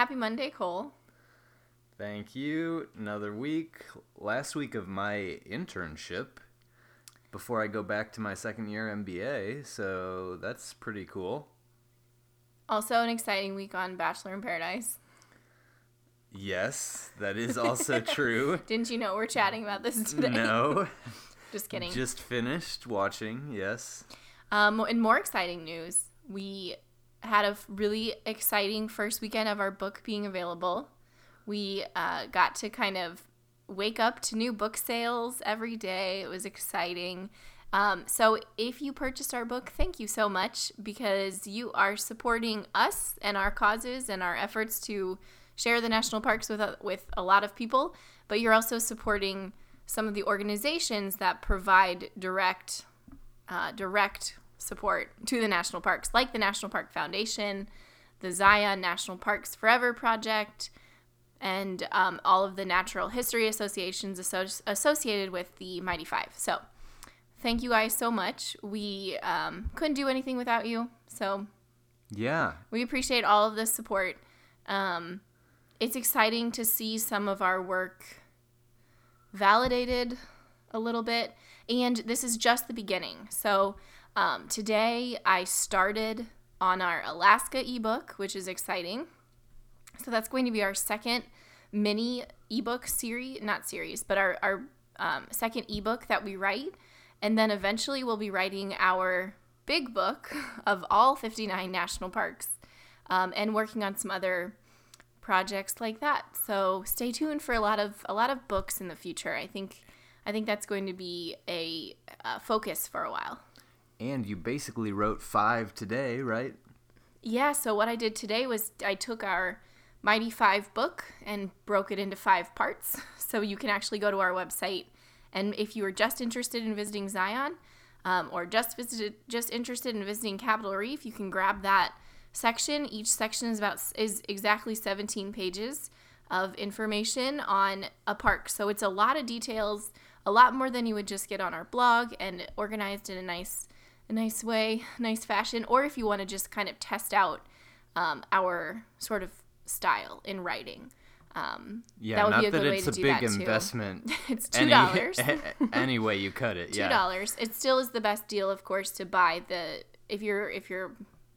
Happy Monday, Cole. Thank you. Another week. Last week of my internship before I go back to my second year MBA, so that's pretty cool. Also an exciting week on Bachelor in Paradise. Yes, that is also true. Didn't you know we're chatting about this today? No. Just kidding. Just finished watching, yes. In more exciting news, we had a really exciting first weekend of our book being available. We got to kind of wake up to new book sales every day. It was exciting. So if you purchased our book, thank you so much, because you are supporting us and our causes and our efforts to share the national parks with a lot of people. But you're also supporting some of the organizations that provide direct support to the national parks, like the National Park Foundation, the Zion National Parks Forever Project, and all of the natural history associations associated with the Mighty Five. So thank you guys so much. We couldn't do anything without you. So yeah, we appreciate all of the support. It's exciting to see some of our work validated a little bit. And this is just the beginning. So today I started on our Alaska ebook, which is exciting. So that's going to be our second mini ebook series, not series, but our second ebook that we write. And then eventually we'll be writing our big book of all 59 national parks and working on some other projects like that. So stay tuned for a lot of books in the future. I think that's going to be a focus for a while. And you basically wrote 5 today, right? Yeah, so what I did today was I took our Mighty Five book and broke it into 5 parts. So you can actually go to our website, and if you are just interested in visiting Zion or just interested in visiting Capitol Reef, you can grab that section. Each section is exactly 17 pages of information on a park. So it's a lot of details, a lot more than you would just get on our blog, and organized in a nice way, nice fashion, or if you want to just kind of test out our sort of style in writing. That would be a good way to do that too. It's a big investment. It's $2. Any way you cut it, yeah. $2. It still is the best deal, of course, to buy if you're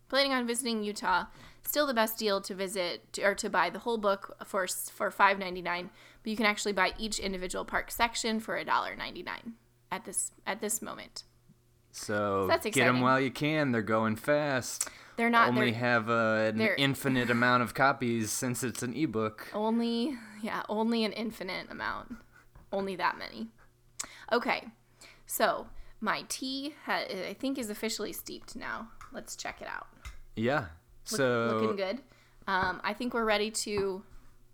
planning on visiting Utah. Still the best deal to buy the whole book for $5.99. But you can actually buy each individual park section for $1.99 at this moment. So that's exciting. Get them while you can. They're going fast. They're not only have an infinite amount of copies since it's an ebook. Only an infinite amount. Only that many. Okay, so my tea I think is officially steeped now. Let's check it out. Yeah, so looking good. I think we're ready to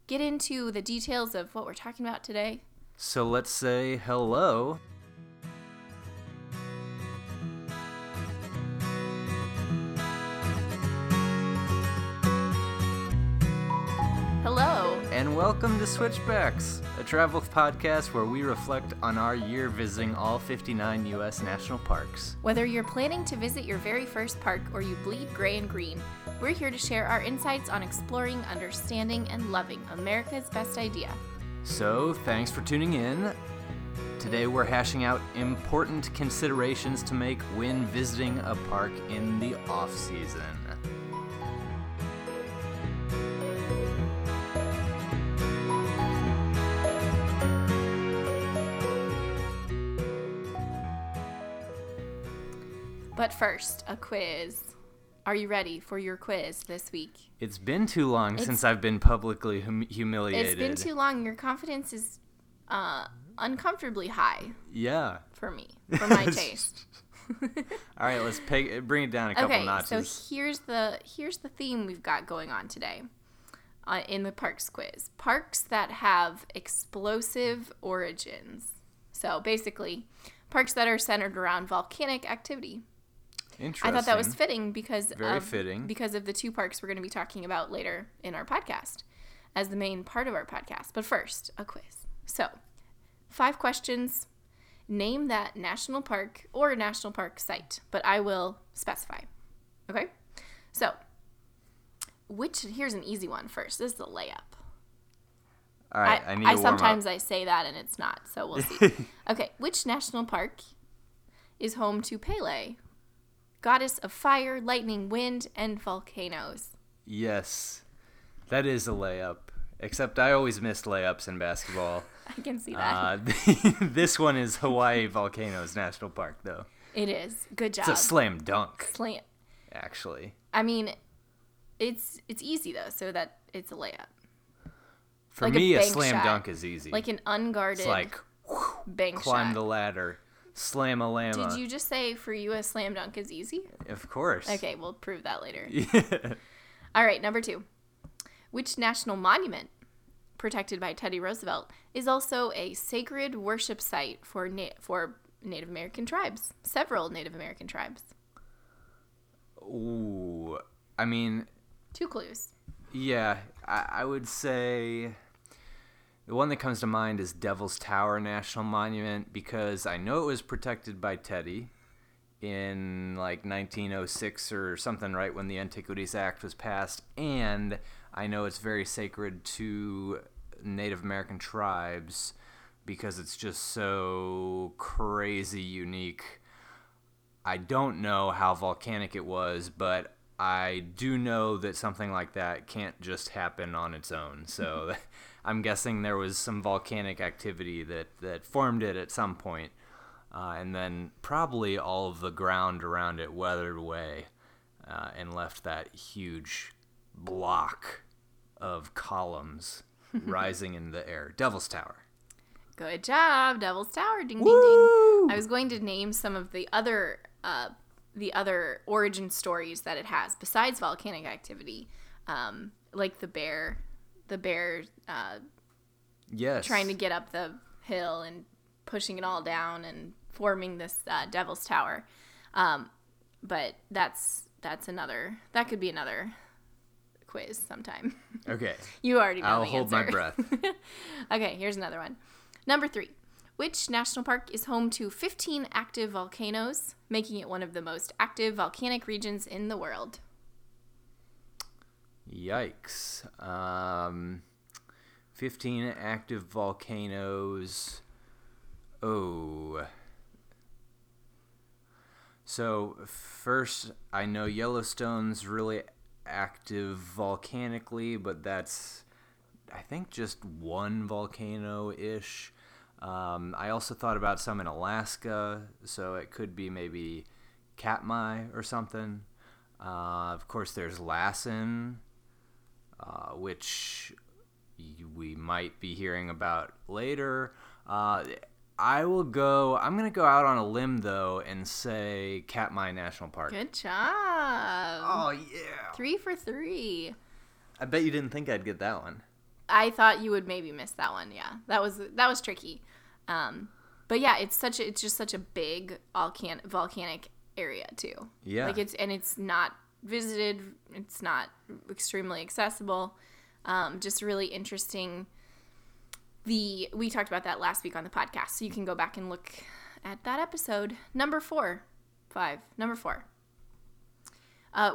get into the details of what we're talking about today. So let's say hello. And welcome to Switchbacks, a travel podcast where we reflect on our year visiting all 59 U.S. national parks. Whether you're planning to visit your very first park or you bleed gray and green, we're here to share our insights on exploring, understanding, and loving America's best idea. So, thanks for tuning in. Today we're hashing out important considerations to make when visiting a park in the off-season. But first, a quiz. Are you ready for your quiz this week? It's been too long since I've been publicly humiliated. It's been too long. Your confidence is uncomfortably high. Yeah. For me. For my taste. All right, let's bring it down a couple notches. Okay, so here's the theme we've got going on today in the parks quiz. Parks that have explosive origins. So basically, parks that are centered around volcanic activity. Interesting. I thought that was fitting because of the 2 parks we're going to be talking about later in our podcast as the main part of our podcast. But first, a quiz. So, 5 questions. Name that national park or national park site, but I will specify. Okay? So, which, here's an easy one first. This is the layup. All right, I need to warm sometimes up. I say that and it's not, so we'll see. Okay, which national park is home to Pele, goddess of fire, lightning, wind, and volcanoes? Yes, that is a layup, except I always miss layups in basketball. I can see that. This one is Hawaii Volcanoes National Park, though. It is. Good job. It's a slam dunk. Slam. Actually. I mean, it's easy, though, so that it's a layup. For like me, a slam shot. Dunk is easy. Like an unguarded, it's like, whoosh, bank climb shot. The ladder, slam a lama. Did you just say for you a slam dunk is easy? Of course. Okay, we'll prove that later. Yeah. All right, number 2. Which national monument, protected by Teddy Roosevelt, is also a sacred worship site for Native American tribes? Several Native American tribes. Ooh, I mean... 2 clues. Yeah, I would say the one that comes to mind is Devil's Tower National Monument, because I know it was protected by Teddy in like 1906 or something, right when the Antiquities Act was passed, and I know it's very sacred to Native American tribes because it's just so crazy unique. I don't know how volcanic it was, but I do know that something like that can't just happen on its own. So I'm guessing there was some volcanic activity that formed it at some point. And then probably all of the ground around it weathered away and left that huge block of columns rising in the air. Devil's Tower. Good job, Devil's Tower. Ding, woo! Ding, ding. I was going to name some of the other origin stories that it has besides volcanic activity, like the bear yes, trying to get up the hill and pushing it all down and forming this Devil's Tower, but that could be another quiz sometime. Okay. You already know I'll the hold answer. My breath. Okay, here's another one. Number 3. Which national park is home to 15 active volcanoes, making it one of the most active volcanic regions in the world? Yikes. 15 active volcanoes. Oh. So first, I know Yellowstone's really active volcanically, but that's, I think, just one volcano-ish. I also thought about some in Alaska, so it could be maybe Katmai or something. Of course, there's Lassen, which we might be hearing about later. I'm going to go out on a limb, though, and say Katmai National Park. Good job. Oh, yeah. 3 for 3. I bet you didn't think I'd get that one. I thought you would maybe miss that one. Yeah, that was tricky, but yeah, it's just such a big volcanic area too. Yeah, like it's not visited. It's not extremely accessible. Just really interesting. We talked about that last week on the podcast, so you can go back and look at that episode. Number four.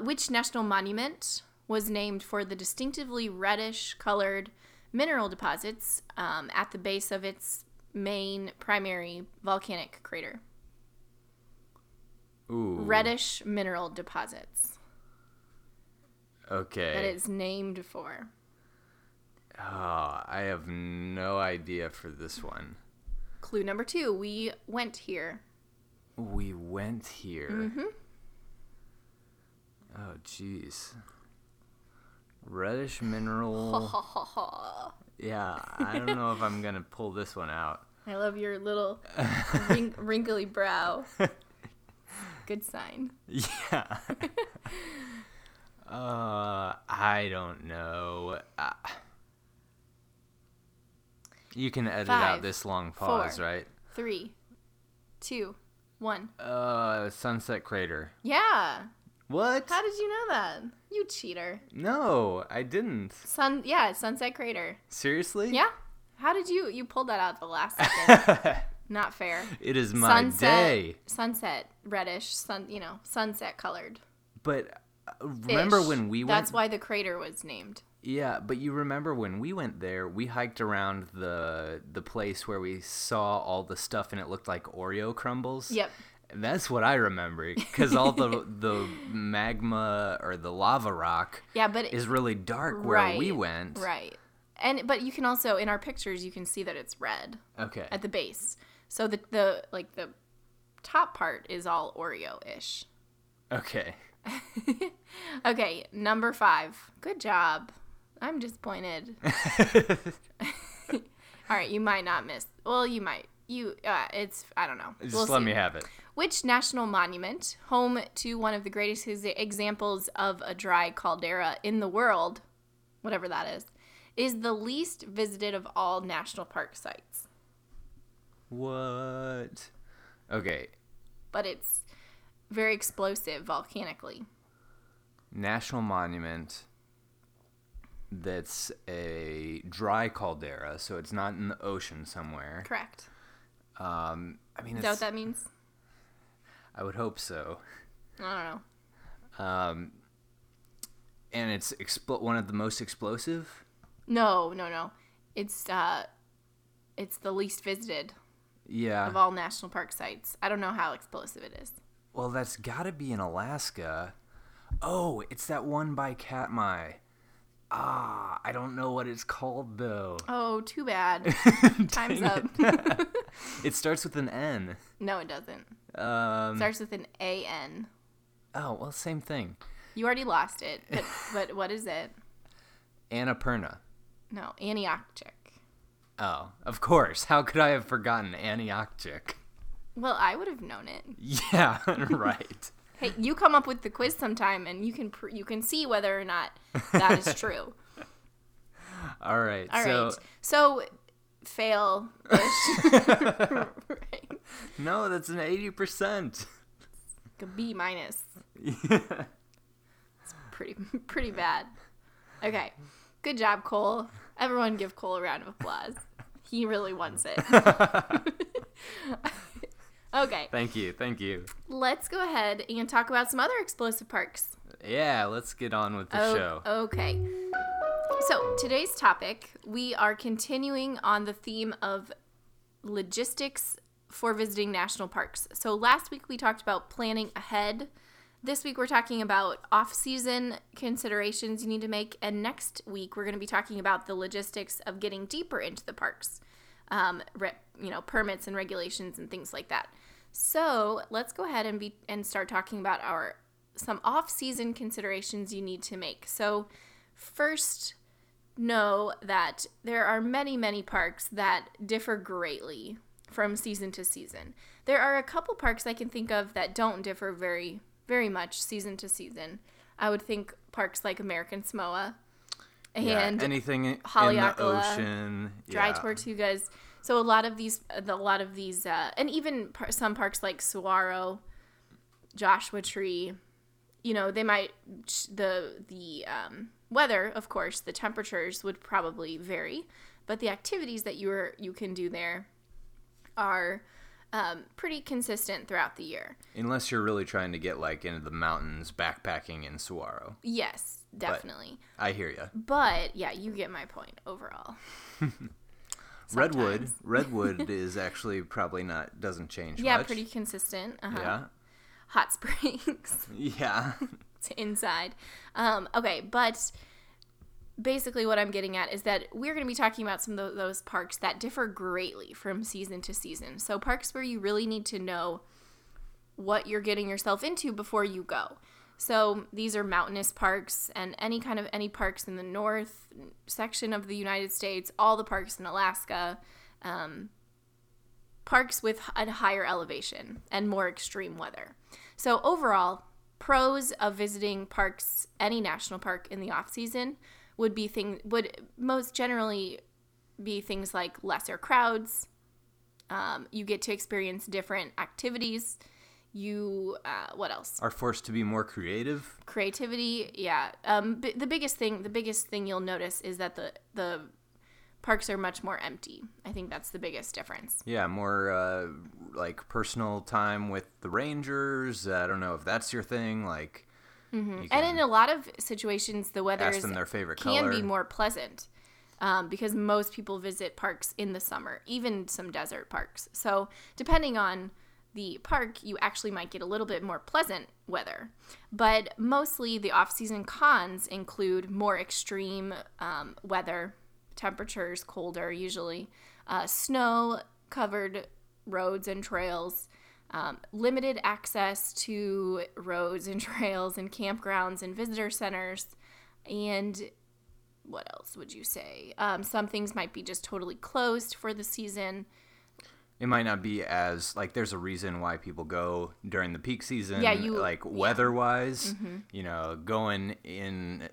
Which national monument was named for the distinctively reddish-colored mineral deposits at the base of its main primary volcanic crater? Ooh. Reddish mineral deposits. Okay. That it's named for. Oh, I have no idea for this one. Clue number 2. We went here. Mm-hmm. Oh, jeez. Reddish mineral. Yeah, I don't know if I'm going to pull this one out. I love your little wrinkly brow. Good sign. Yeah. I don't know. You can edit out this long pause, right? 3, 2, 1. Sunset Crater. Yeah. What? How did you know that? You cheater. No, I didn't. Sunset Crater. Seriously? Yeah. How did you pulled that out the last second? Not fair. It is my day. Sunset reddish, sunset colored. But remember when we went... That's why the crater was named. Yeah, but you remember when we went there, we hiked around the place where we saw all the stuff and it looked like Oreo crumbles. Yep. And that's what I remember, because all the magma or the lava rock is really dark where we went. Right. But you can also, in our pictures, you can see that it's red at the base. So the top part is all Oreo-ish. Okay. Okay, number 5. Good job. I'm disappointed. All right, you might not miss. Well, you might. I don't know. Just let me have it. Which national monument, home to one of the greatest examples of a dry caldera in the world, whatever that is the least visited of all national park sites? What? Okay. But it's very explosive volcanically. National monument that's a dry caldera, so it's not in the ocean somewhere. Correct. Is that what that means? I would hope so. I don't know. And it's one of the most explosive? No. It's the least visited. Yeah. Of all national park sites. I don't know how explosive it is. Well, that's got to be in Alaska. Oh, it's that one by Katmai. Ah, I don't know what it's called, though. Oh, too bad. Time's up. It starts with an N. No, it doesn't. It starts with an A-N. Oh, well, same thing. You already lost it, but what is it? Annapurna. No, Aniakchak. Oh, of course. How could I have forgotten Aniakchak? Well, I would have known it. Yeah, right. Hey, you come up with the quiz sometime, and you can see whether or not that is true. All right. So fail-ish. Right. No, that's an 80%. A B-. Yeah. It's pretty bad. Okay. Good job, Cole. Everyone give Cole a round of applause. He really wants it. Okay. Thank you. Let's go ahead and talk about some other explosive parks. Yeah, let's get on with the show. Okay. So, today's topic, we are continuing on the theme of logistics for visiting national parks. So, last week we talked about planning ahead. This week we're talking about off-season considerations you need to make. And next week we're going to be talking about the logistics of getting deeper into the parks. Permits and regulations and things like that. So let's go ahead and start talking about some off-season considerations you need to make. So first, know that there are many, many parks that differ greatly from season to season. There are a couple parks I can think of that don't differ very, very much season to season. I would think parks like American Samoa and anything in the ocean, dry tortugas. So a lot of these, and even some parks like Saguaro, Joshua Tree, they might, the weather, of course, the temperatures would probably vary, but the activities that you can do there are pretty consistent throughout the year. Unless you're really trying to get into the mountains, backpacking in Saguaro. Yes, definitely. But I hear you. But yeah, you get my point overall. Sometimes. Redwood is actually probably doesn't change much. Yeah, pretty consistent. Uh-huh. Yeah. Hot springs. Yeah. It's inside. Okay, but basically what I'm getting at is that we're going to be talking about some of those parks that differ greatly from season to season. So parks where you really need to know what you're getting yourself into before you go. So these are mountainous parks and any parks in the north section of the United States, all the parks in Alaska, parks with a higher elevation and more extreme weather. So overall, pros of visiting parks, any national park in the off season would most generally be things like lesser crowds. You get to experience different activities. You, what else? Are forced to be more creative. Creativity, yeah. The biggest thing you'll notice is that the parks are much more empty. I think that's the biggest difference. Yeah, more personal time with the rangers. I don't know if that's your thing. Mm-hmm. And in a lot of situations, the weather can be more pleasant because most people visit parks in the summer, even some desert parks. So depending on the park, you actually might get a little bit more pleasant weather. But mostly the off-season cons include more extreme weather, temperatures colder usually, snow-covered roads and trails, limited access to roads and trails and campgrounds and visitor centers, and what else would you say? Some things might be just totally closed for the season. It might not be as, like, there's a reason why people go during the peak season, weather-wise, mm-hmm. you know, going in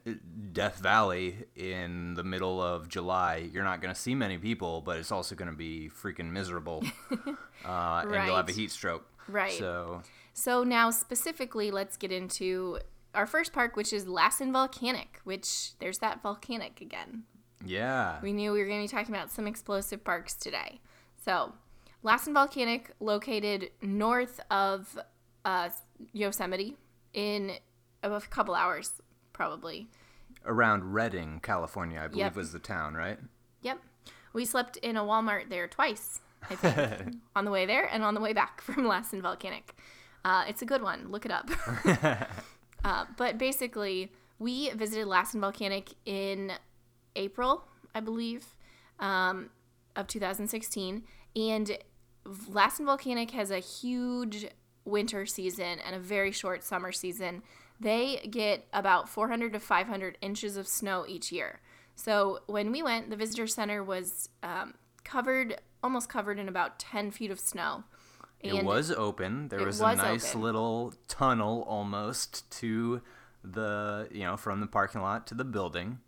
Death Valley in the middle of July, you're not going to see many people, but it's also going to be freaking miserable, and you'll have a heat stroke. Right. So now specifically, let's get into our first park, which is Lassen Volcanic, which there's that volcanic again. Yeah. We knew we were going to be talking about some explosive parks today. So Lassen Volcanic, located north of Yosemite in a couple hours, probably. Around Redding, California, I believe was the town, right? Yep. We slept in a Walmart there twice, I think, on the way there and on the way back from Lassen Volcanic. It's a good one. Look it up. But basically, we visited Lassen Volcanic in April, I believe, of 2016. And Lassen Volcanic has a huge winter season and a very short summer season. They get about 400 to 500 inches of snow each year. So when we went, the visitor center was almost covered in about 10 feet of snow. And it was open. There was a nice little tunnel almost to the, from the parking lot to the building.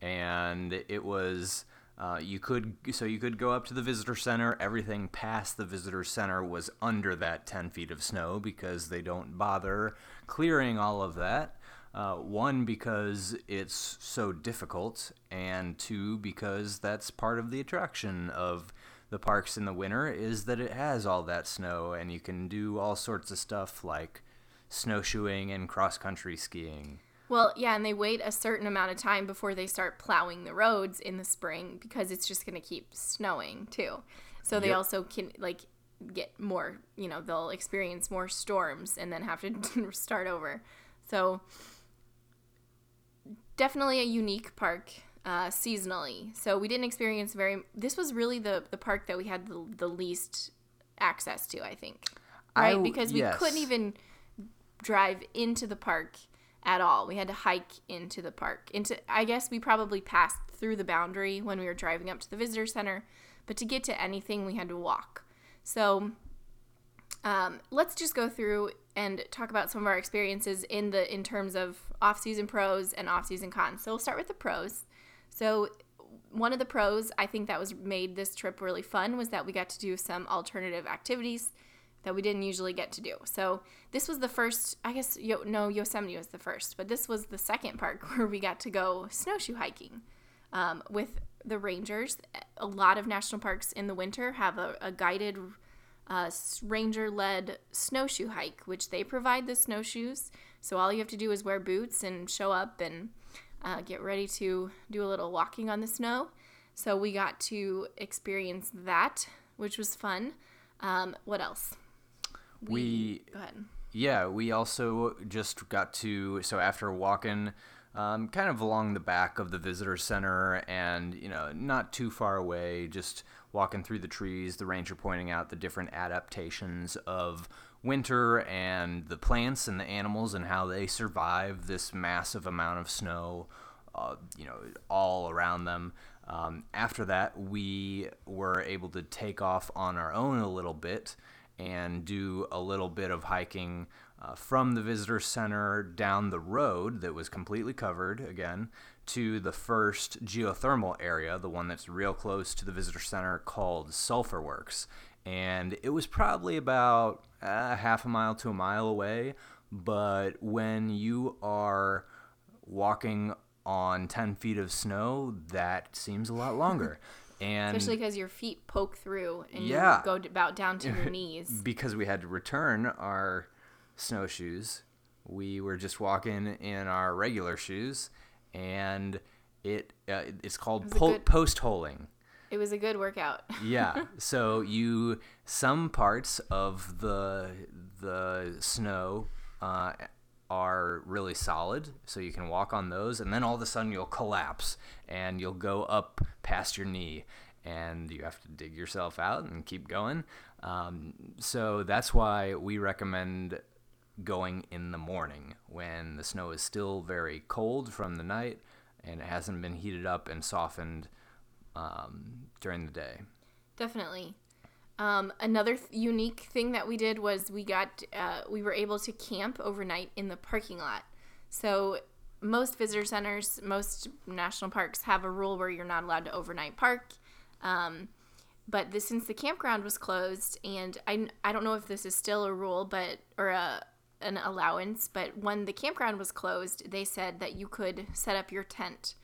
And it was... You could go up to the visitor center. Everything past the visitor center was under that 10 feet of snow because they don't bother clearing all of that. One, because it's so difficult, and two, because that's part of the attraction of the parks in the winter is that it has all that snow, and you can do all sorts of stuff like snowshoeing and cross-country skiing. Well, yeah, and they wait a certain amount of time before they start plowing the roads in the spring because it's just going to keep snowing, too. So they also can, get more, they'll experience more storms and then have to start over. So definitely a unique park seasonally. So we didn't experience this was really the park that we had the least access to, I think, right? Because we couldn't even drive into the park at all. We had to hike into the park. I guess we probably passed through the boundary when we were driving up to the visitor center, but to get to anything, we had to walk. So let's just go through and talk about some of our experiences in terms of off-season pros and off-season cons. So we'll start with the pros. So one of the pros, I think that made this trip really fun, was that we got to do some alternative activities that we didn't usually get to do. So this was the first, I guess, Yosemite was the first, but this was the second park where we got to go snowshoe hiking with the rangers. A lot of national parks in the winter have a guided ranger-led snowshoe hike, which they provide the snowshoes. So all you have to do is wear boots and show up and get ready to do a little walking on the snow. So we got to experience that, which was fun. What else? Go ahead. Yeah, we also just got to, so after walking kind of along the back of the visitor center and, not too far away, just walking through the trees, the ranger pointing out the different adaptations of winter and the plants and the animals and how they survive this massive amount of snow, all around them. After that, we were able to take off on our own a little bit and do a little bit of hiking from the visitor center down the road that was completely covered again to the first geothermal area, the one that's real close to the visitor center called Sulphur Works. And it was probably about half a mile to a mile away, but when you are walking on 10 feet of snow, that seems a lot longer. And especially because your feet poke through and you go about down to your knees. Because we had to return our snowshoes we were just walking in our regular shoes, and it's called post-holing. It was a good workout. Yeah. So some parts of the snow are really solid, so you can walk on those, and then all of a sudden you'll collapse and you'll go up past your knee, and you have to dig yourself out and keep going. So that's why we recommend going in the morning when the snow is still very cold from the night and it hasn't been heated up and softened during the day. Definitely. Another unique thing that we did was we were able to camp overnight in the parking lot. So most visitor centers, most national parks have a rule where you're not allowed to overnight park. But since the campground was closed, and I don't know if this is still a rule, or an allowance, but when the campground was closed, they said that you could set up your tent,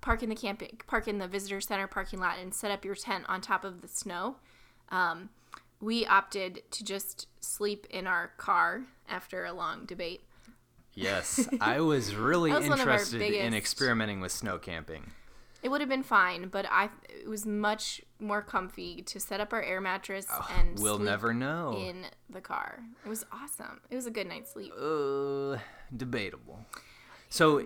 park in the visitor center parking lot, and set up your tent on top of the snow. We opted to just sleep in our car after a long debate. Yes, I was really interested in experimenting with snow camping. It would have been fine, but it was much more comfy to set up our air mattress and sleep in the car. It was awesome. It was a good night's sleep. Debatable. So,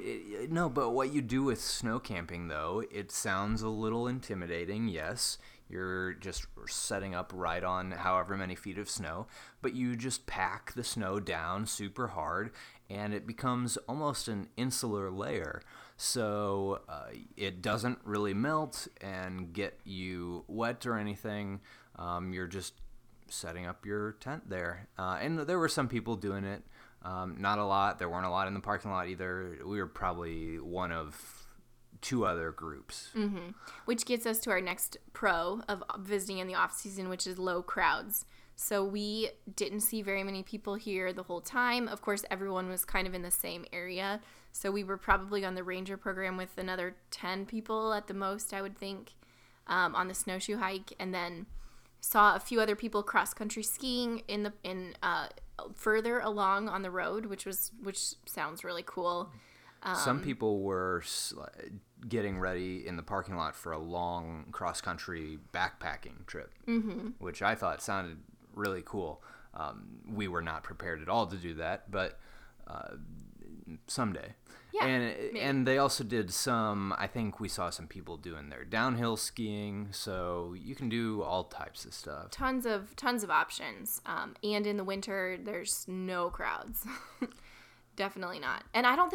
no, but what you do with snow camping, though, it sounds a little intimidating, yes. You're just setting up right on however many feet of snow, but you just pack the snow down super hard, and it becomes almost an insular layer. So it doesn't really melt and get you wet or anything. You're just setting up your tent there. And there were some people doing it. Not a lot. There weren't a lot in the parking lot either. We were probably one of two other groups. Mm-hmm. Which gets us to our next pro of visiting in the off-season, which is low crowds. So we didn't see very many people here the whole time. Of course, everyone was kind of in the same area. So we were probably on the ranger program with another 10 people at the most, I would think, on the snowshoe hike, and then saw a few other people cross-country skiing in further along on the road, which sounds really cool. Some people were getting ready in the parking lot for a long cross-country backpacking trip, mm-hmm. which I thought sounded really cool. We were not prepared at all to do that, but someday. Yeah, and they also did some, I think we saw some people doing their downhill skiing, so you can do all types of stuff. Tons of options. And in the winter there's no crowds. Definitely not. And I don't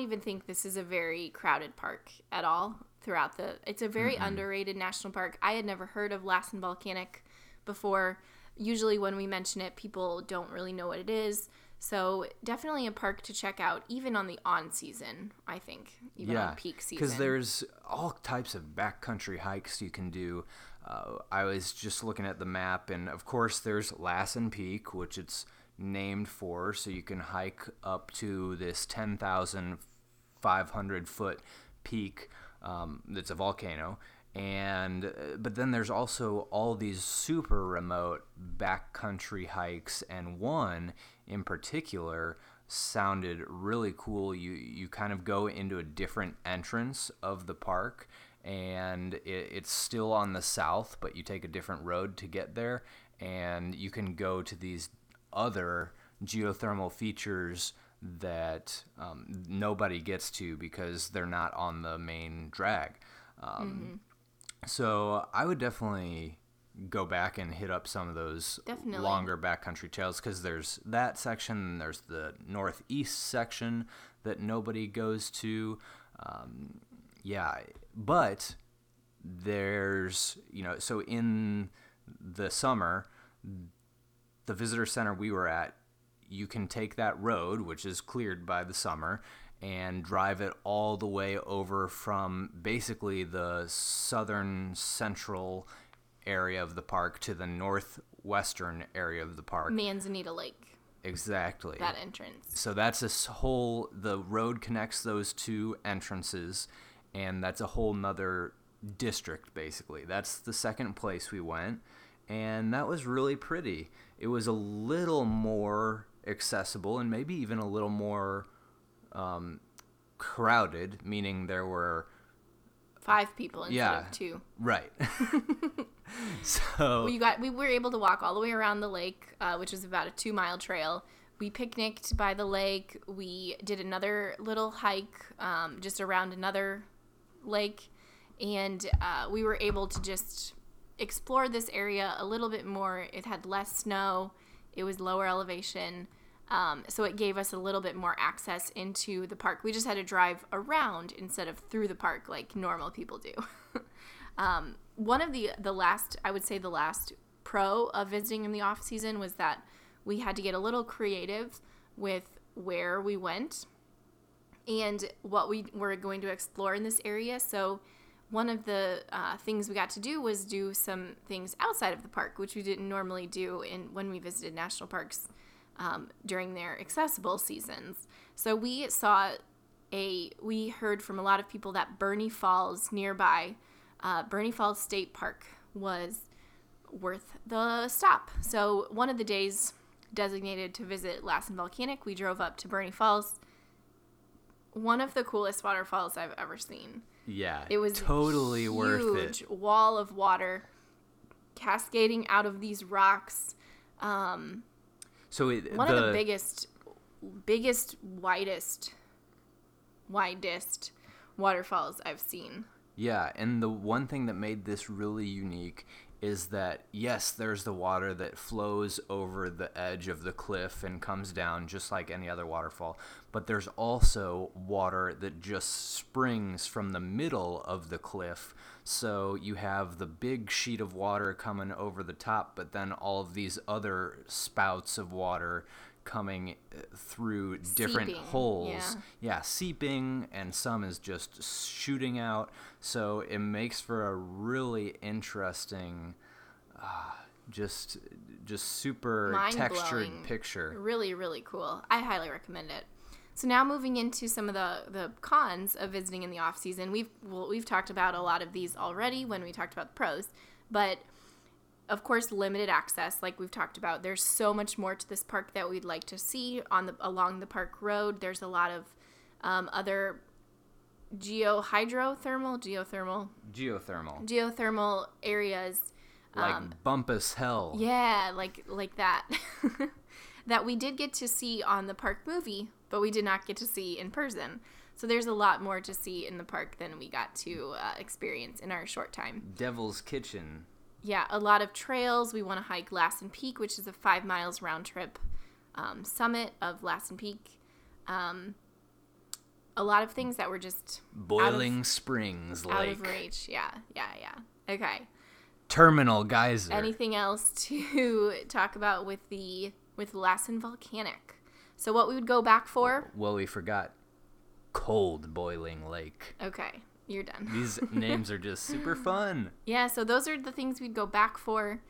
even think this is a very crowded park at all throughout it's a very mm-hmm. underrated national park. I had never heard of Lassen Volcanic before. Usually when we mention it, people don't really know what it is. So definitely a park to check out, even on the on-season, I think, on peak season. Because there's all types of backcountry hikes you can do. I was just looking at the map, and of course there's Lassen Peak, which it's named for, so you can hike up to this 10,500-foot peak that's a volcano. But then there's also all these super remote backcountry hikes, and one in particular sounded really cool. You kind of go into a different entrance of the park, and it's still on the south, but you take a different road to get there, and you can go to these other geothermal features that nobody gets to because they're not on the main drag. Mm-hmm. So I would definitely go back and hit up some of those longer backcountry trails, because there's that section, there's the northeast section that nobody goes to. But there's, so in the summer, the visitor center we were at, you can take that road, which is cleared by the summer, and drive it all the way over from basically the southern central area of the park to the northwestern area of the park. Manzanita Lake. Exactly. That entrance. So that's the road connects those two entrances, and that's a whole nother district, basically. That's the second place we went, and that was really pretty. It was a little more accessible and maybe even a little more crowded, meaning there were 5 people instead of 2. Right. So we were able to walk all the way around the lake, which is about a 2-mile trail. We picnicked by the lake. We did another little hike just around another lake, and we were able to just explore this area a little bit more. It had less snow. It was lower elevation, so it gave us a little bit more access into the park. We just had to drive around instead of through the park like normal people do. One of the last pro of visiting in the off season was that we had to get a little creative with where we went and what we were going to explore in this area. So one of the things we got to do was do some things outside of the park, which we didn't normally do when we visited national parks during their accessible seasons. So we heard from a lot of people that Burney Falls nearby, Burney Falls State Park, was worth the stop. So one of the days designated to visit Lassen Volcanic, we drove up to Burney Falls, one of the coolest waterfalls I've ever seen. Yeah, it was totally worth it. Huge wall of water cascading out of these rocks. So one of the biggest, widest waterfalls I've seen. Yeah, and the one thing that made this really unique is that, yes, there's the water that flows over the edge of the cliff and comes down just like any other waterfall, but there's also water that just springs from the middle of the cliff. So you have the big sheet of water coming over the top, but then all of these other spouts of water coming through different holes. Yeah, seeping, and some is just shooting out. So it makes for a really interesting, just super textured picture. Really, really cool. I highly recommend it. So now moving into some of the cons of visiting in the off season. We've talked about a lot of these already when we talked about the pros, but of course, limited access, like we've talked about. There's so much more to this park that we'd like to see along the park road. There's a lot of other geothermal areas, like Bumpus Hell. Yeah, like that that we did get to see on the park movie, but we did not get to see in person. So there's a lot more to see in the park than we got to experience in our short time. Devil's Kitchen. Yeah, a lot of trails. We want to hike Lassen Peak, which is a 5 miles round trip summit of Lassen Peak. A lot of things that were just Boiling Springs Lake. Out of reach. Yeah. Okay. Terminal Geyser. Anything else to talk about with Lassen Volcanic? So what we would go back for? Well, we forgot Cold Boiling Lake. Okay. You're done. These names are just super fun. Yeah, so those are the things we'd go back for.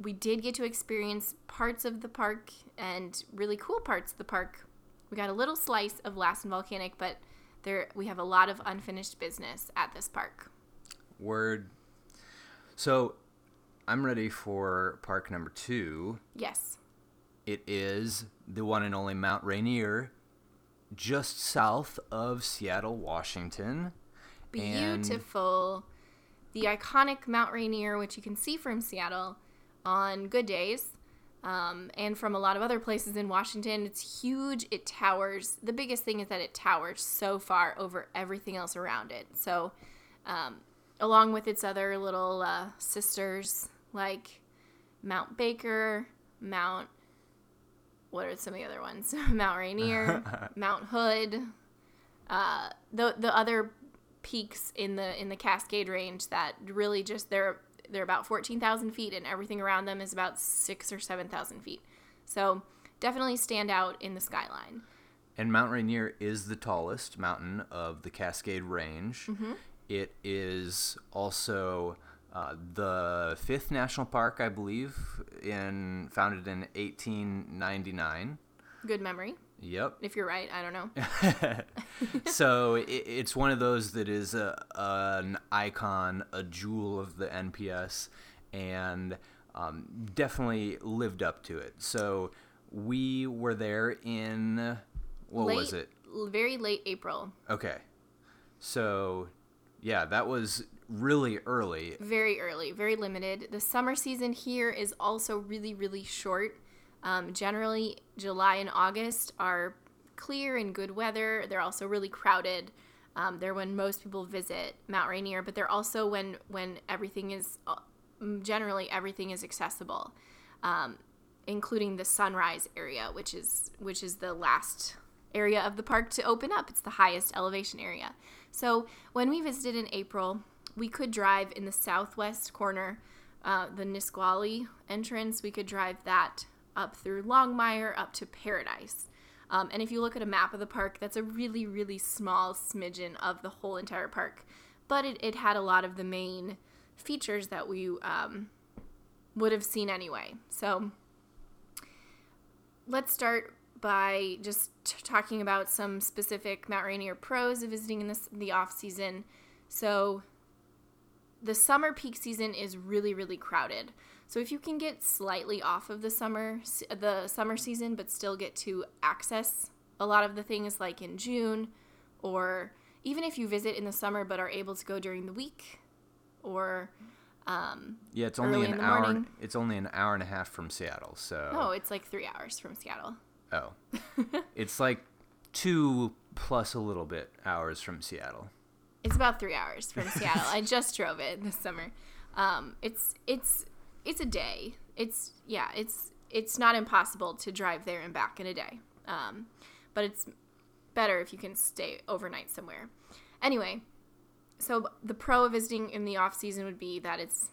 We did get to experience parts of the park and really cool parts of the park. We got a little slice of Lassen Volcanic, but we have a lot of unfinished business at this park. Word. So I'm ready for park number 2. Yes. It is the one and only Mount Rainier, just south of Seattle, Washington. Beautiful. The iconic Mount Rainier, which you can see from Seattle on good days, and from a lot of other places in Washington. It's huge. It towers. The biggest thing is that it towers so far over everything else around it. So along with its other little sisters, like Mount Baker, what are some of the other ones? Mount Rainier, Mount Hood, the other peaks in the Cascade Range that really just they're about 14,000 feet, and everything around them is about 6,000 or 7,000 feet. So definitely stand out in the skyline. And Mount Rainier is the tallest mountain of the Cascade Range. Mm-hmm. It is also the 5th national park, I believe, founded in 1899. Good memory. Yep. If you're right, I don't know. So it's one of those that is an icon, a jewel of the NPS, and definitely lived up to it. So We were there in, what was it? Very late April. Okay. So, yeah, that was really early. Very early, very limited. The summer season here is also really, really short. Generally, July and August are clear and good weather. They're also really crowded. They're when most people visit Mount Rainier, but they're also when everything is, generally everything is accessible, including the sunrise area, which is the last area of the park to open up. It's the highest elevation area. So when we visited in April, we could drive in the southwest corner, the Nisqually entrance. We could drive that up through Longmire, up to Paradise. And if you look at a map of the park, that's a really, really small smidgen of the whole entire park. But it had a lot of the main features that we would have seen anyway. So let's start by just talking about some specific Mount Rainier pros of visiting in the off-season. So the summer peak season is really, really crowded. So if you can get slightly off of the summer season, but still get to access a lot of the things like in June, or even if you visit in the summer but are able to go during the week, or it's only an hour. Morning. It's only an hour and a half from Seattle. So it's like 3 hours from Seattle. Oh, it's like 2+ hours from Seattle. It's about 3 hours from Seattle. I just drove it this summer. It's a day. It's not impossible to drive there and back in a day. But it's better if you can stay overnight somewhere. Anyway, so the pro of visiting in the off season would be that it's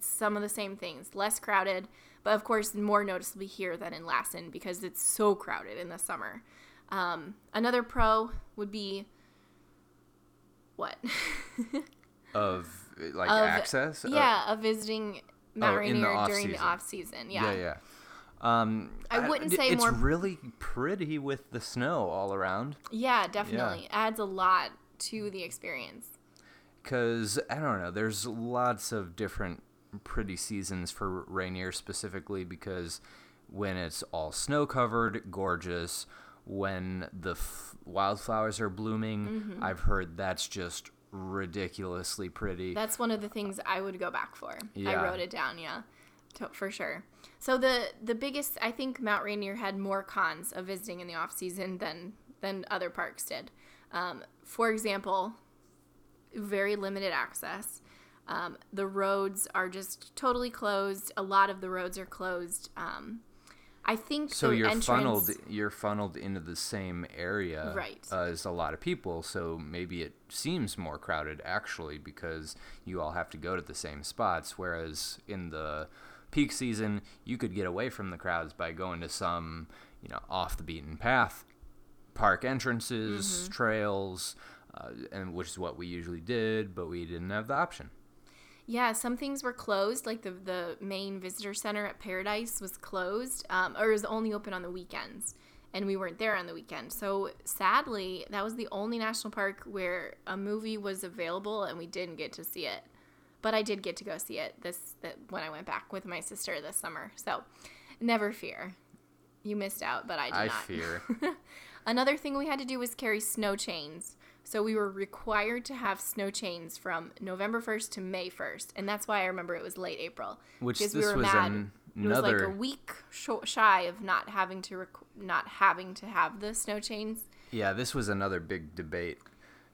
some of the same things, less crowded, but of course more noticeably here than in Lassen because it's so crowded in the summer. Another pro would be what? of access? Yeah, of visiting Mount Rainier during the off season. Yeah. I wouldn't say it's more. It's really pretty with the snow all around. Yeah, definitely adds a lot to the experience. Because I don't know, there's lots of different pretty seasons for Rainier specifically. Because when it's all snow covered, gorgeous. When the wildflowers are blooming, mm-hmm. I've heard that's just ridiculously pretty. That's one of the things I would go back for. Yeah. I wrote it down, for sure. So the biggest, I think Mount Rainier had more cons of visiting in the off season than other parks did. For example, very limited access. The roads are just totally closed. A lot of the roads are closed. I think so. You're funneled into the same area, right, as a lot of people. So maybe it seems more crowded actually because you all have to go to the same spots. Whereas in the peak season, you could get away from the crowds by going to some, off the beaten path, park entrances, mm-hmm. trails, and which is what we usually did, but we didn't have the option. Yeah, some things were closed, like the main visitor center at Paradise was closed, or was only open on the weekends, and we weren't there on the weekend. So sadly, that was the only national park where a movie was available, and we didn't get to see it. But I did get to go see it when I went back with my sister this summer. So never fear. You missed out, but I did not. I fear. Another thing we had to do was carry snow chains. So we were required to have snow chains from November 1st to May 1st. And that's why I remember it was late April. Because we were mad. It was like a week shy of not having to have the snow chains. Yeah, this was another big debate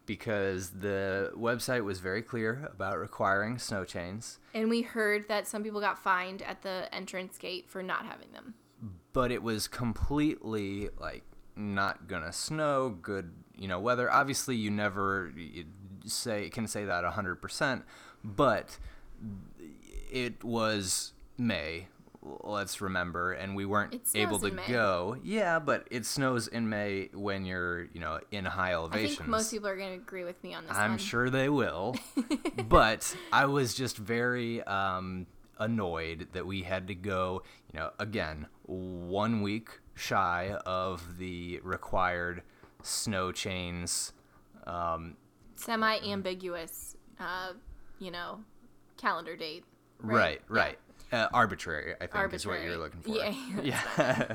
because the website was very clear about requiring snow chains. And we heard that some people got fined at the entrance gate for not having them. But it was completely not gonna snow, good weather. Obviously you never can say that 100%, but it was May, let's remember, and we weren't able to go. Yeah, but it snows in May when you're in high elevations. I think most people are going to agree with me on this. I'm sure they will. But I was just very annoyed that we had to go again 1 week shy of the required snow chains, semi-ambiguous calendar date. Right. Arbitrary, I think, is what you're looking for. Yeah.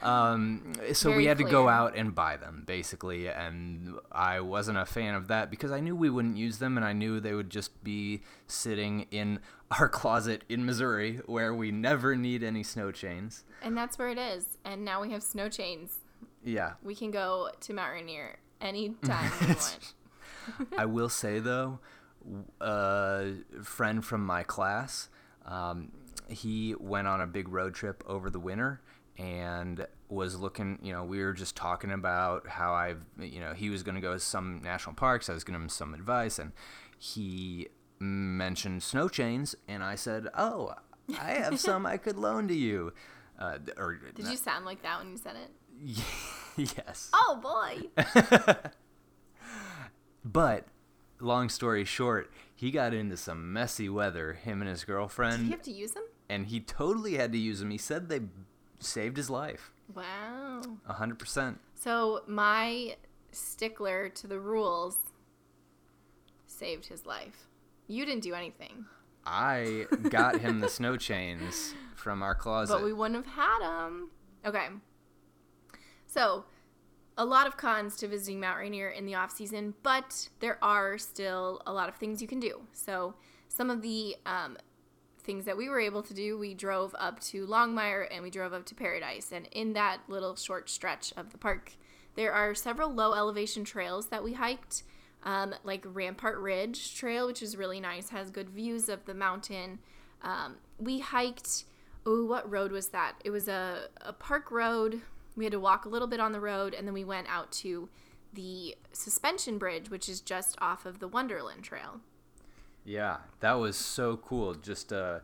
So very we had to go out and buy them, basically, and I wasn't a fan of that because I knew we wouldn't use them, and I knew they would just be sitting in our closet in Missouri where we never need any snow chains. And that's where it is, and now we have snow chains. Yeah. We can go to Mount Rainier anytime we want. I will say, though, a friend from my class... he went on a big road trip over the winter and was looking, you know, we were just talking about how he was going to go to some national parks. I was giving him some advice, and he mentioned snow chains, and I said, oh, I have some I could loan to you. Did you sound like that when you said it? Yes. Oh, boy. But long story short, he got into some messy weather, him and his girlfriend. Did he have to use them? And he totally had to use them. He said they saved his life. Wow. 100%. So my stickler to the rules saved his life. You didn't do anything. I got him the snow chains from our closet. But we wouldn't have had them. Okay. So a lot of cons to visiting Mount Rainier in the off-season, but there are still a lot of things you can do. So some of the things that we were able to do, we drove up to Longmire and we drove up to Paradise. And in that little short stretch of the park, there are several low-elevation trails that we hiked, like Rampart Ridge Trail, which is really nice, has good views of the mountain. We hiked, what road was that? It was a park road. We had to walk a little bit on the road, and then we went out to the suspension bridge, which is just off of the Wonderland Trail. Yeah, that was so cool. Just a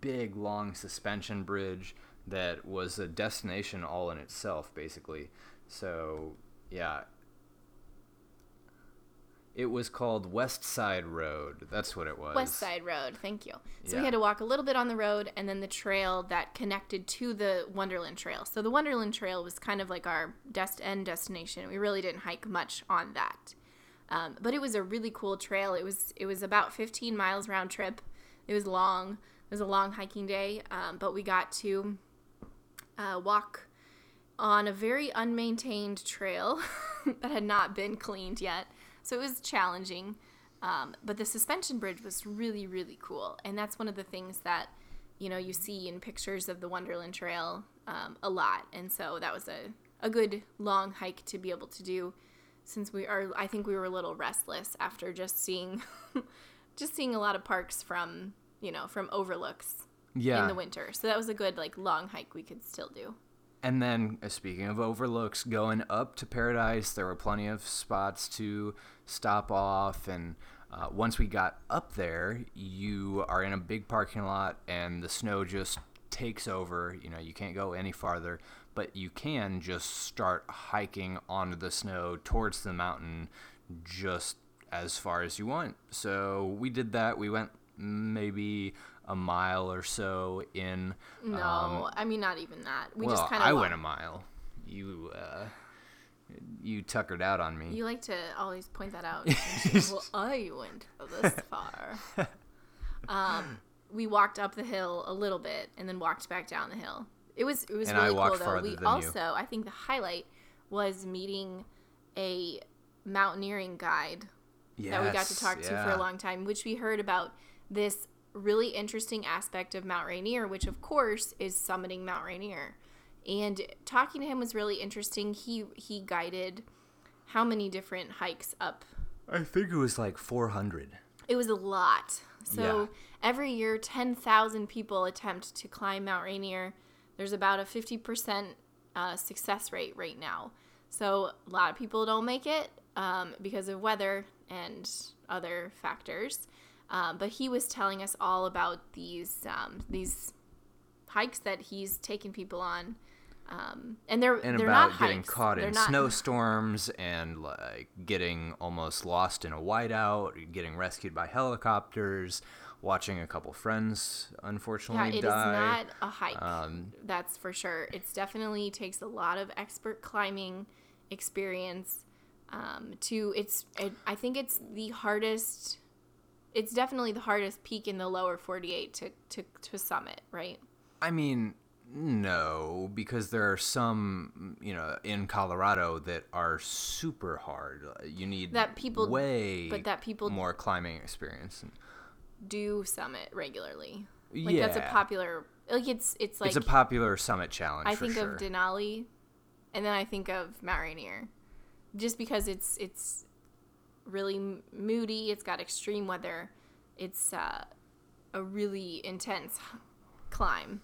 big, long suspension bridge that was a destination all in itself, basically. So, yeah. It was called West Side Road. That's what it was. West Side Road. Thank you. So we had to walk a little bit on the road and then the trail that connected to the Wonderland Trail. So the Wonderland Trail was kind of like our end destination. We really didn't hike much on that. But it was a really cool trail. It was about 15 miles round trip. It was long. It was a long hiking day. But we got to walk on a very unmaintained trail that had not been cleaned yet. So it was challenging, but the suspension bridge was really, really cool. And that's one of the things that, you know, you see in pictures of the Wonderland Trail a lot. And so that was a good long hike to be able to do since I think we were a little restless after just seeing a lot of parks from, you know, from overlooks in the winter. So that was a good, like, long hike we could still do. And then, speaking of overlooks, going up to Paradise, there were plenty of spots to stop off. And once we got up there, you are in a big parking lot, and the snow just takes over. You know, you can't go any farther, but you can just start hiking onto the snow towards the mountain just as far as you want. So we did that. We went maybe a mile or so in. No, I mean, not even that. We just kind of. I went a mile. You tuckered out on me. You like to always point that out. I went this far. We walked up the hill a little bit and then walked back down the hill. It was and really cool though. I think the highlight was meeting a mountaineering guide that we got to talk to for a long time, which we heard about this really interesting aspect of Mount Rainier, which of course is summiting Mount Rainier. And talking to him was really interesting. He guided how many different hikes up? I think it was like 400. It was a lot. So every year 10,000 people attempt to climb Mount Rainier. There's about a 50% success rate right now. So a lot of people don't make it because of weather and other factors. But he was telling us all about these hikes that he's taken people on, and they're not hikes. And about getting caught in snowstorms and like getting almost lost in a whiteout, getting rescued by helicopters, watching a couple friends unfortunately die. Yeah, it is not a hike. That's for sure. It's definitely takes a lot of expert climbing experience. I think it's the hardest it's definitely the hardest peak in the lower 48 to summit, right? I mean, no, because there are some, you know, in Colorado that are super hard. You need more climbing experience. Do summit regularly. Like, yeah. That's a popular, like, it's like. It's a popular summit challenge. I think of Denali, and then I think of Mount Rainier, just because it's really moody. It's got extreme weather. It's a really intense climb.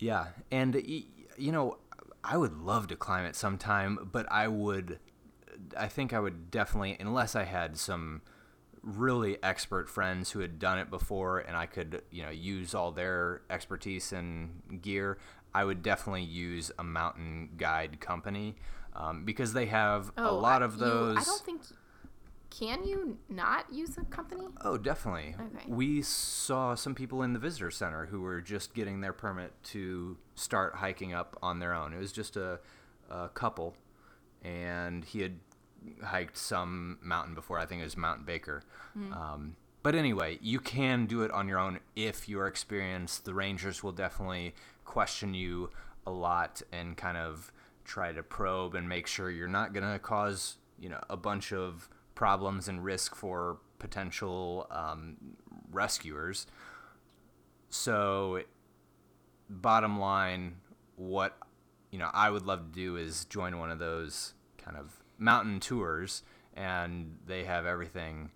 Yeah, and you know, I would love to climb it sometime, but I think I would definitely, unless I had some really expert friends who had done it before and I could, you know, use all their expertise and gear, I would definitely use a mountain guide company, because they have a lot of those. I don't think... Can you not use a company? Oh, definitely. Okay. We saw some people in the visitor center who were just getting their permit to start hiking up on their own. It was just a couple, and he had hiked some mountain before. I think it was Mount Baker. Mm-hmm. But anyway, you can do it on your own if you're experienced. The rangers will definitely question you a lot and kind of try to probe and make sure you're not going to cause, you know, a bunch of problems and risk for potential rescuers. So bottom line, what, you know, I would love to do is join one of those kind of mountain tours, and they have everything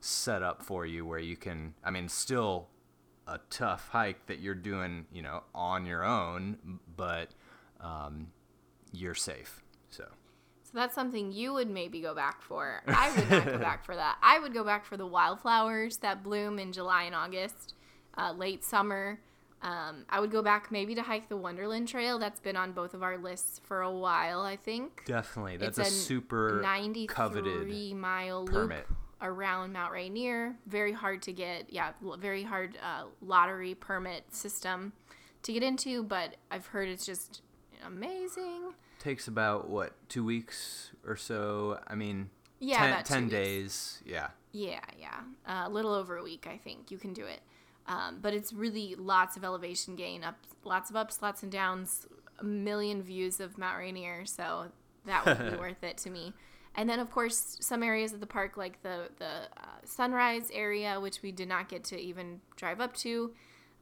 set up for you where you can, I mean, still a tough hike that you're doing, you know, on your own, but you're safe. So that's something you would maybe go back for. I would not go back for that. I would go back for the wildflowers that bloom in July and August, late summer. I would go back maybe to hike the Wonderland Trail. That's been on both of our lists for a while, I think. Definitely. That's a super coveted 93-mile permit loop around Mount Rainier. Very hard to get. Yeah, very hard lottery permit system to get into, but I've heard it's just amazing. Takes about, 2 weeks or so? I mean, yeah, 10 days. Yeah. Yeah. A little over a week, I think. You can do it. But it's really lots of elevation gain, lots of ups, lots and downs, a million views of Mount Rainier, so that would be worth it to me. And then, of course, some areas of the park, like the sunrise area, which we did not get to even drive up to,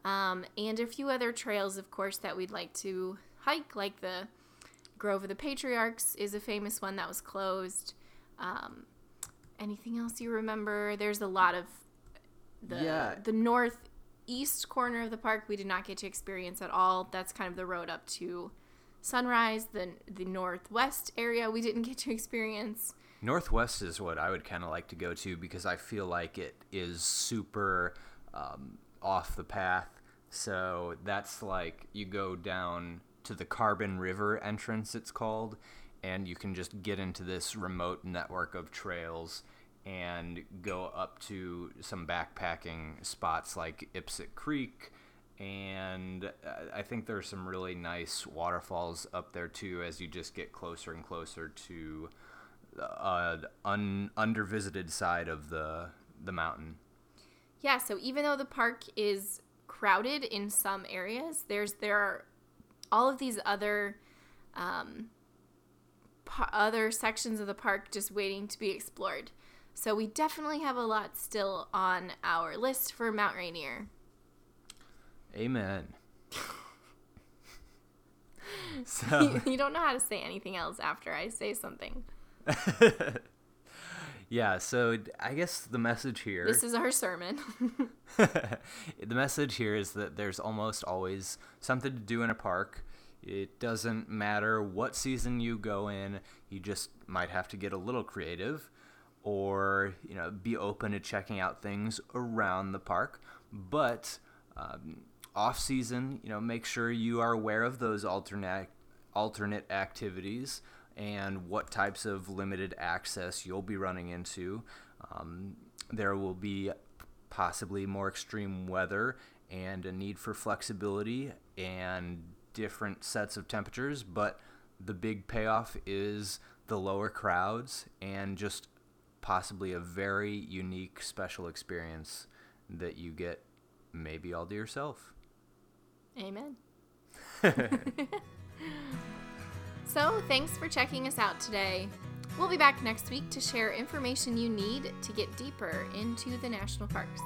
and a few other trails, of course, that we'd like to hike, like the Grove of the Patriarchs is a famous one that was closed. Anything else you remember? There's a lot of the northeast corner of the park we did not get to experience at all. That's kind of the road up to Sunrise. The northwest area we didn't get to experience. Northwest is what I would kind of like to go to because I feel like it is super off the path. So that's like you go down to the Carbon River entrance, it's called, and you can just get into this remote network of trails and go up to some backpacking spots like Ipsut Creek, and I think there's some really nice waterfalls up there too as you just get closer and closer to undervisited side of the mountain. Yeah, so even though the park is crowded in some areas, there are all of these other other sections of the park just waiting to be explored. So we definitely have a lot still on our list for Mount Rainier. Amen. So you don't know how to say anything else after I say something. Yeah, so I guess the message here... This is our sermon. The message here is that there's almost always something to do in a park. It doesn't matter what season you go in. You just might have to get a little creative or, you know, be open to checking out things around the park. But off-season, you know, make sure you are aware of those alternate activities and what types of limited access you'll be running into. There will be possibly more extreme weather and a need for flexibility and different sets of temperatures, but the big payoff is the lower crowds and just possibly a very unique, special experience that you get maybe all to yourself. Amen. So, thanks for checking us out today. We'll be back next week to share information you need to get deeper into the national parks.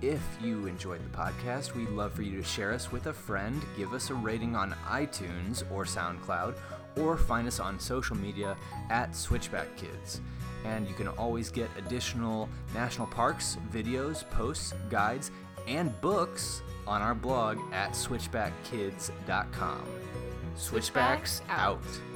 If you enjoyed the podcast, we'd love for you to share us with a friend, give us a rating on iTunes or SoundCloud, or find us on social media at Switchback Kids. And you can always get additional national parks, videos, posts, guides, and books on our blog at switchbackkids.com. Switchbacks out.